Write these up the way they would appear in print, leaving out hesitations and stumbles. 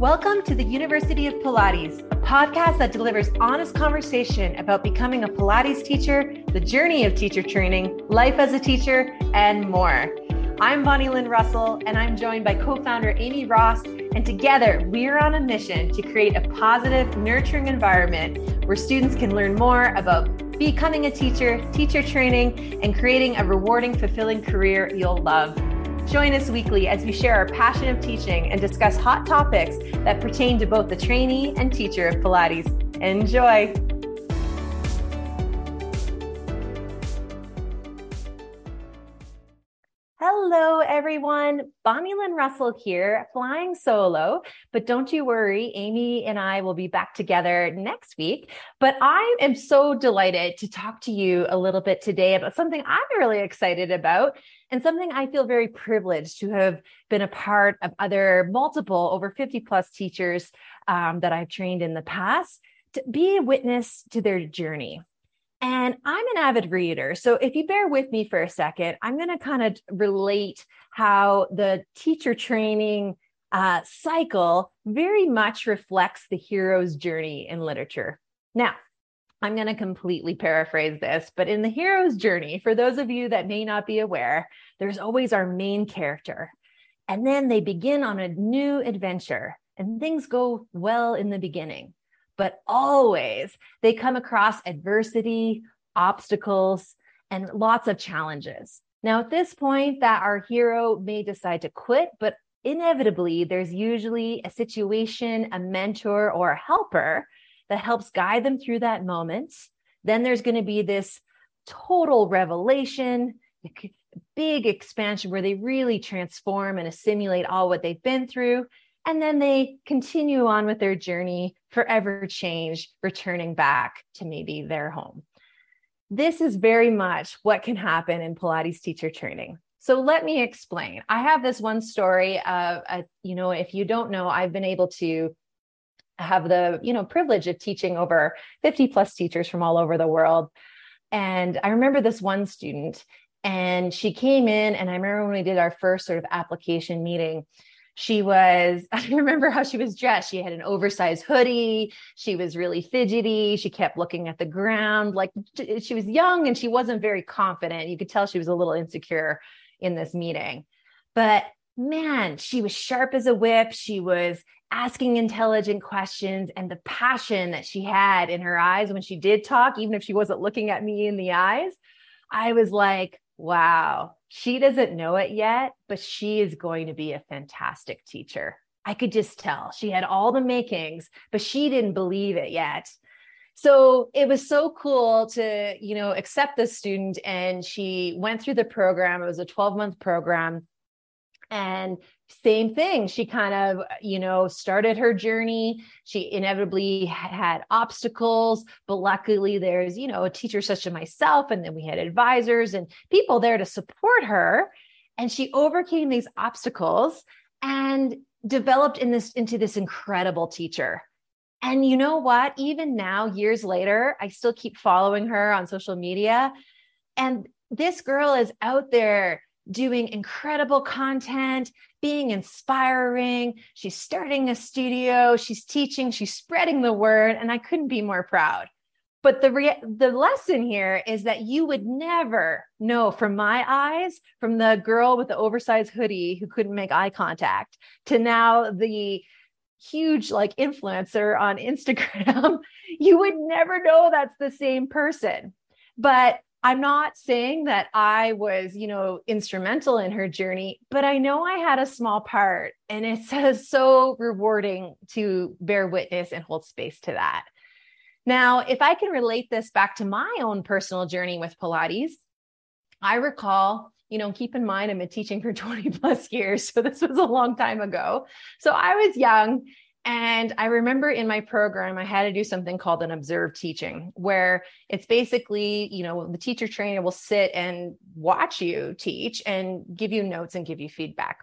Welcome to the University of Pilates, a podcast that delivers honest conversation about becoming a Pilates teacher, the journey of teacher training, life as a teacher, and more. I'm Bonnie Lynn Russell, and I'm joined by co-founder Amy Ross, and together we're on a mission to create a positive, nurturing environment where students can learn more about becoming a teacher, teacher training, and creating a rewarding, fulfilling career you'll love. Join us weekly as we share our passion of teaching and discuss hot topics that pertain to both the trainee and teacher of Pilates. Enjoy. Hello, everyone. Bonnie Lynn Russell here, flying solo. But don't you worry, Amy and I will be back together next week. But I am so delighted to talk to you a little bit today about something I'm really excited about. And something I feel very privileged to have been a part of other multiple over 50 plus teachers that I've trained in the past to be a witness to their journey. And I'm an avid reader. So if you bear with me for a second, I'm going to kind of relate how the teacher training cycle very much reflects the hero's journey in literature. Now, I'm going to completely paraphrase this, but in the hero's journey, for those of you that may not be aware, there's always our main character. And then they begin on a new adventure and things go well in the beginning, but always they come across adversity, obstacles, and lots of challenges. Now, at this point that our hero may decide to quit, but inevitably there's usually a situation, a mentor, or a helper that helps guide them through that moment. Then there's going to be this total revelation, big expansion where they really transform and assimilate all what they've been through. And then they continue on with their journey, forever changed, returning back to maybe their home. This is very much what can happen in Pilates teacher training. So let me explain. I have this one story of, if you don't know, I've been able to have the privilege of teaching over 50 plus teachers from all over the world. And I remember this one student, and she came in, and I remember when we did our first sort of application meeting, I remember how she was dressed. She had an oversized hoodie. She was really fidgety. She kept looking at the ground. Like, she was young and she wasn't very confident. You could tell she was a little insecure in this meeting, but man, she was sharp as a whip. She was asking intelligent questions, and the passion that she had in her eyes when she did talk, even if she wasn't looking at me in the eyes, I was like, wow, she doesn't know it yet, but she is going to be a fantastic teacher. I could just tell she had all the makings, but she didn't believe it yet. So it was so cool to, accept this student. And she went through the program. It was a 12-month program. And same thing. She kind of, started her journey. She inevitably had obstacles, but luckily there's, a teacher such as myself. And then we had advisors and people there to support her. And she overcame these obstacles and developed into this incredible teacher. And you know what, even now, years later, I still keep following her on social media. And this girl is out there doing incredible content, being inspiring. She's starting a studio, she's teaching, she's spreading the word, and I couldn't be more proud. But the lesson here is that you would never know from my eyes, from the girl with the oversized hoodie who couldn't make eye contact to now the huge influencer on Instagram, you would never know that's the same person. But I'm not saying that I was, instrumental in her journey, but I know I had a small part, and it's so rewarding to bear witness and hold space to that. Now, if I can relate this back to my own personal journey with Pilates, I recall, keep in mind, I've been teaching for 20 plus years. So this was a long time ago. So I was young. And I remember in my program, I had to do something called an observed teaching, where it's basically, the teacher trainer will sit and watch you teach and give you notes and give you feedback.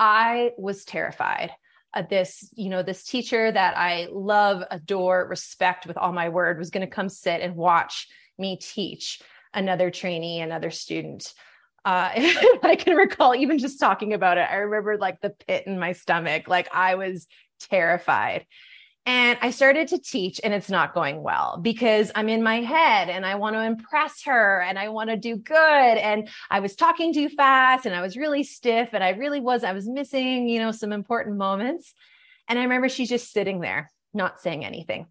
I was terrified of this, this teacher that I love, adore, respect with all my word was going to come sit and watch me teach another trainee, another student. If I can recall even just talking about it, I remember like the pit in my stomach, like I was terrified. And I started to teach and it's not going well because I'm in my head and I want to impress her and I want to do good. And I was talking too fast and I was really stiff and I was missing, you know, some important moments. And I remember she's just sitting there, not saying anything.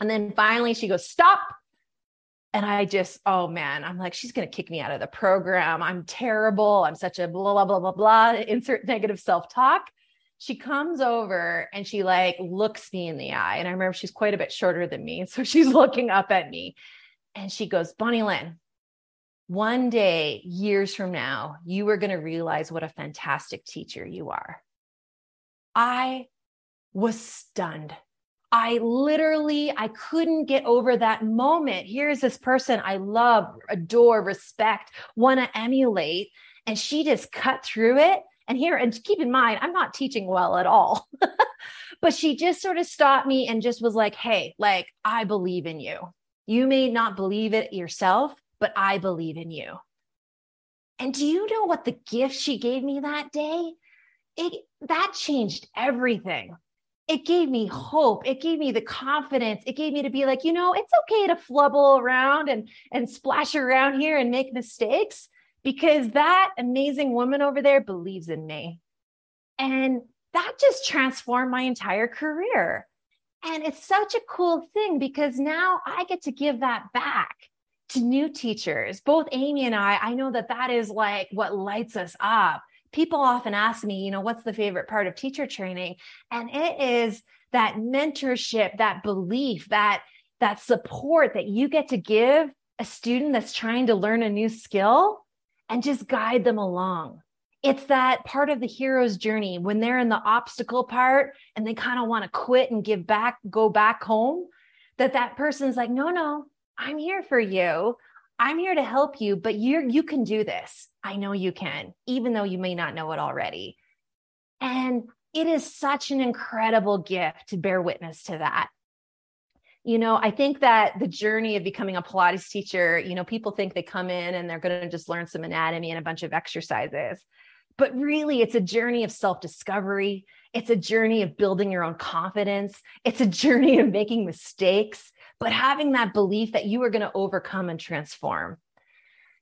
And then finally she goes, stop. And I just, oh man, I'm like, she's going to kick me out of the program. I'm terrible. I'm such a blah, blah, blah, blah, blah, insert negative self-talk. She comes over and she like looks me in the eye. And I remember she's quite a bit shorter than me. So she's looking up at me and she goes, Bonnie Lynn, one day, years from now, you are going to realize what a fantastic teacher you are. I was stunned. I couldn't get over that moment. Here's this person I love, adore, respect, want to emulate. And she just cut through it. And keep in mind, I'm not teaching well at all, but she just sort of stopped me and just was like, hey, like, I believe in you. You may not believe it yourself, but I believe in you. And do you know what the gift she gave me that day? That changed everything. It gave me hope. It gave me the confidence. It gave me to be like, you know, it's okay to flubble around and splash around here and make mistakes. Because that amazing woman over there believes in me. And that just transformed my entire career. And it's such a cool thing because now I get to give that back to new teachers. Both Amy and I know that is like what lights us up. People often ask me, you know, what's the favorite part of teacher training? And it is that mentorship, that belief, that support that you get to give a student that's trying to learn a new skill. And just guide them along. It's that part of the hero's journey when they're in the obstacle part and they kind of want to quit and go back home, that person's like, no, I'm here for you. I'm here to help you, but you can do this. I know you can, even though you may not know it already. And it is such an incredible gift to bear witness to that. You know, I think that the journey of becoming a Pilates teacher, you know, people think they come in and they're going to just learn some anatomy and a bunch of exercises, but really it's a journey of self-discovery. It's a journey of building your own confidence. It's a journey of making mistakes, but having that belief that you are going to overcome and transform.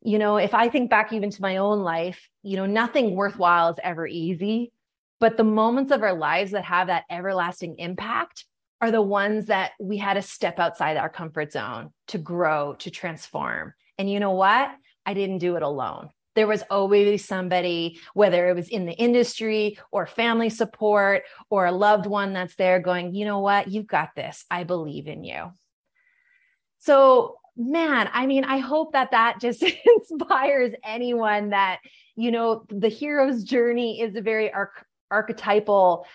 You know, if I think back even to my own life, you know, nothing worthwhile is ever easy, but the moments of our lives that have that everlasting impact are the ones that we had to step outside our comfort zone to grow, to transform. And you know what? I didn't do it alone. There was always somebody, whether it was in the industry or family support or a loved one that's there going, you know what? You've got this. I believe in you. So, man, I mean, I hope that just inspires anyone that, you know, the hero's journey is a very archetypal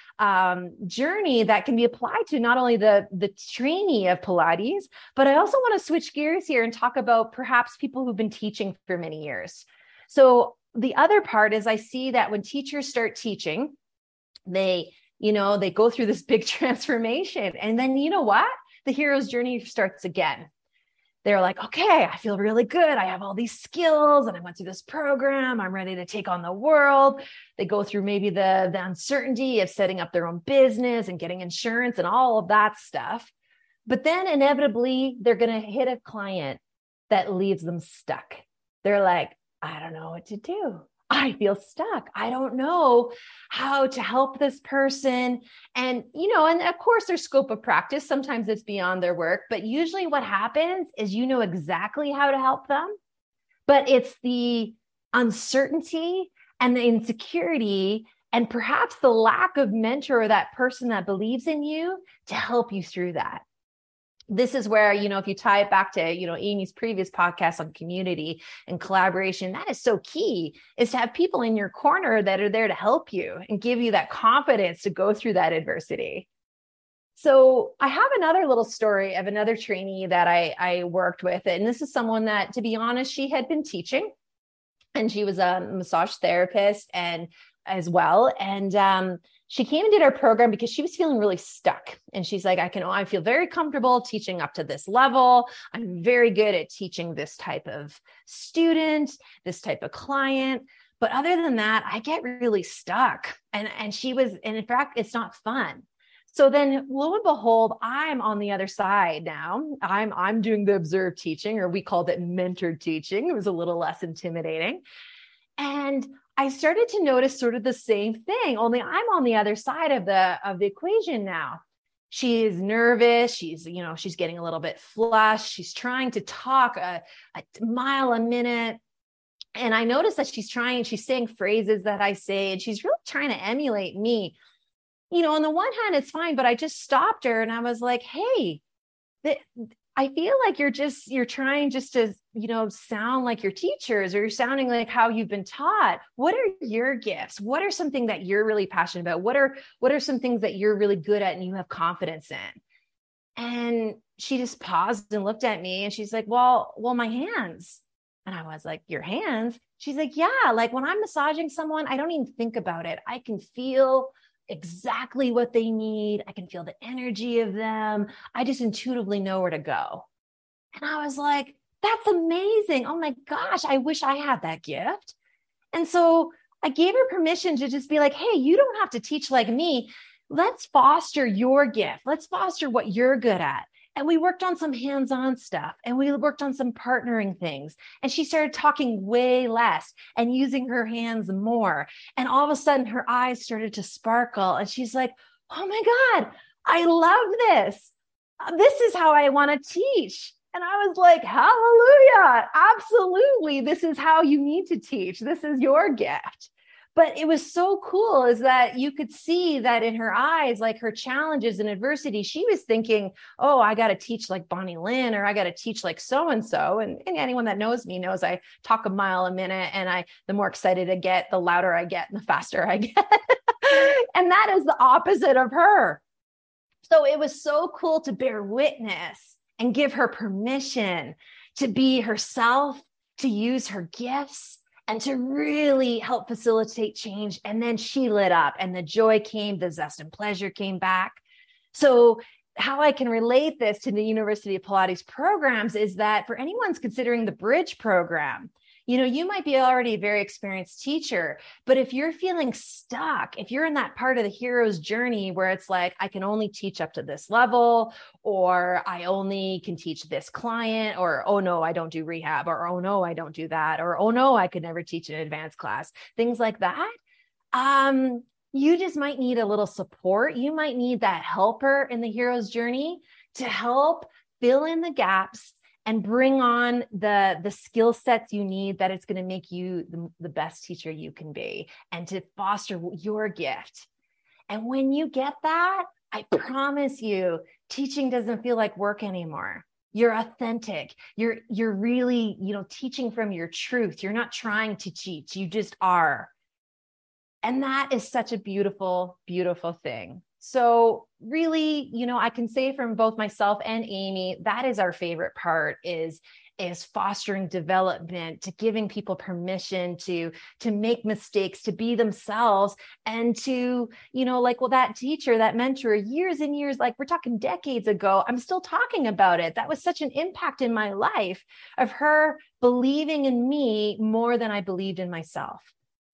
journey that can be applied to not only the trainee of Pilates, but I also want to switch gears here and talk about perhaps people who've been teaching for many years. So the other part is I see that when teachers start teaching, they go through this big transformation. And then you know what? The hero's journey starts again. They're like, okay, I feel really good. I have all these skills and I went through this program. I'm ready to take on the world. They go through maybe the uncertainty of setting up their own business and getting insurance and all of that stuff. But then inevitably they're going to hit a client that leaves them stuck. They're like, I don't know what to do. I feel stuck. I don't know how to help this person. And, you know, and of course their scope of practice, sometimes it's beyond their work, but usually what happens is, you know, exactly how to help them, but it's the uncertainty and the insecurity and perhaps the lack of mentor or that person that believes in you to help you through that. This is where, you know, if you tie it back to, you know, Amy's previous podcast on community and collaboration, that is so key, is to have people in your corner that are there to help you and give you that confidence to go through that adversity. So I have another little story of another trainee that I worked with. And this is someone that, to be honest, she had been teaching and she was a massage therapist and as well. And She came and did our program because she was feeling really stuck. And she's like, I feel very comfortable teaching up to this level. I'm very good at teaching this type of student, this type of client. But other than that, I get really stuck. And in fact, it's not fun. So then lo and behold, I'm on the other side now. I'm doing the observed teaching, or we called it mentored teaching. It was a little less intimidating. And I started to notice sort of the same thing, only I'm on the other side of the equation now. She is nervous. She's getting a little bit flushed. She's trying to talk a mile a minute. And I noticed that she's saying phrases that I say, and she's really trying to emulate me. On the one hand, it's fine, but I just stopped her and I was like, hey, I feel like you're trying just to, sound like your teachers, or you're sounding like how you've been taught. What are your gifts? What are something that you're really passionate about? What are some things that you're really good at and you have confidence in? And she just paused and looked at me and she's like, well, my hands. And I was like, your hands? She's like, yeah, like when I'm massaging someone, I don't even think about it. I can feel exactly what they need. I can feel the energy of them. I just intuitively know where to go. And I was like, that's amazing. Oh my gosh, I wish I had that gift. And so I gave her permission to just be like, hey, you don't have to teach like me. Let's foster your gift. Let's foster what you're good at. And we worked on some hands-on stuff, and we worked on some partnering things. And she started talking way less and using her hands more. And all of a sudden her eyes started to sparkle, and she's like, oh my God, I love this. This is how I want to teach. And I was like, hallelujah, absolutely. This is how you need to teach. This is your gift. But it was so cool is that you could see that in her eyes, like her challenges and adversity, she was thinking, oh, I got to teach like Bonnie Lynn, or I got to teach like so-and-so. And anyone that knows me knows I talk a mile a minute, and the more excited I get, the louder I get and the faster I get. And that is the opposite of her. So it was so cool to bear witness and give her permission to be herself, to use her gifts, and to really help facilitate change. And then she lit up, and the joy came, the zest and pleasure came back. So how I can relate this to the University of Pilates programs is that for anyone's considering the Bridge program, you might be already a very experienced teacher, but if you're feeling stuck, if you're in that part of the hero's journey where it's like, I can only teach up to this level, or I only can teach this client, or, oh no, I don't do rehab, or, oh no, I don't do that, or, oh no, I could never teach an advanced class, things like that. You just might need a little support. You might need that helper in the hero's journey to help fill in the gaps and bring on the skill sets you need that it's going to make you the best teacher you can be, and to foster your gift. And when you get that, I promise you, teaching doesn't feel like work anymore. You're authentic. You're really, teaching from your truth. You're not trying to teach. You just are. And that is such a beautiful, beautiful thing. So really, I can say from both myself and Amy, that is our favorite part is fostering development, to giving people permission to make mistakes, to be themselves, and to, that teacher, that mentor, years and years, like we're talking decades ago, I'm still talking about it. That was such an impact in my life of her believing in me more than I believed in myself.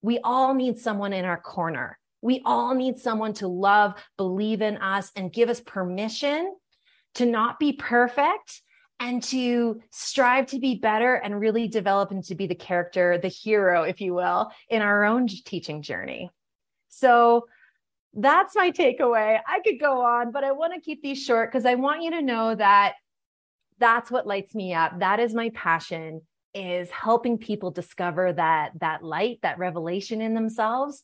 We all need someone in our corner. We all need someone to love, believe in us, and give us permission to not be perfect and to strive to be better and really develop and to be the character, the hero, if you will, in our own teaching journey. So that's my takeaway. I could go on, but I want to keep these short because I want you to know that that's what lights me up. That is my passion, is helping people discover that light, that revelation in themselves.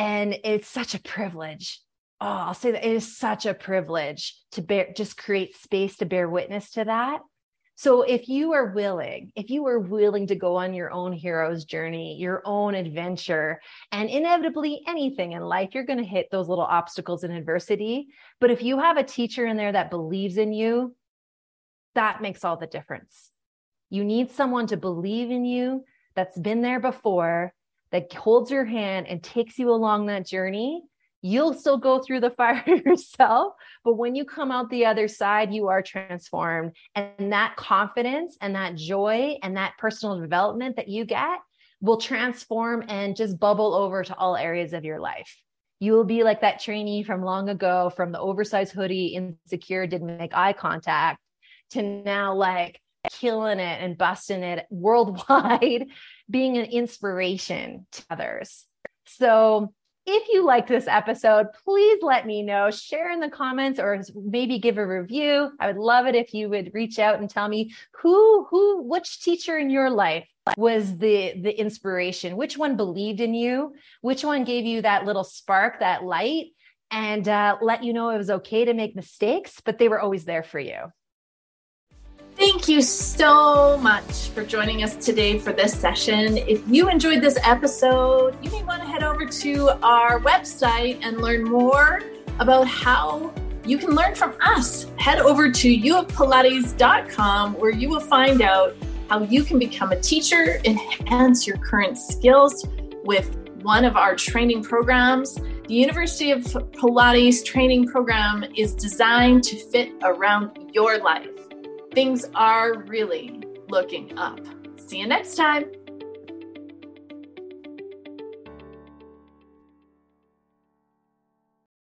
And it's such a privilege. Oh, I'll say that it is such a privilege to just create space to bear witness to that. So if you are willing to go on your own hero's journey, your own adventure, and inevitably anything in life, you're going to hit those little obstacles and adversity. But if you have a teacher in there that believes in you, that makes all the difference. You need someone to believe in you, that's been there before, that holds your hand and takes you along that journey, You'll still go through the fire yourself, but when you come out the other side, you are transformed. And that confidence and that joy and that personal development that you get will transform and just bubble over to all areas of your life. You will be like that trainee from long ago, from the oversized hoodie, insecure, didn't make eye contact, to now like killing it and busting it worldwide, being an inspiration to others. So if you like this episode, please let me know, share in the comments, or maybe give a review. I would love it if you would reach out and tell me which teacher in your life was the inspiration, which one believed in you, which one gave you that little spark, that light, and let you know it was okay to make mistakes, but they were always there for you. Thank you so much for joining us today for this session. If you enjoyed this episode, you may want to head over to our website and learn more about how you can learn from us. Head over to youofpilates.com, where you will find out how you can become a teacher, enhance your current skills with one of our training programs. The University of Pilates training program is designed to fit around your life. Things are really looking up. See you next time.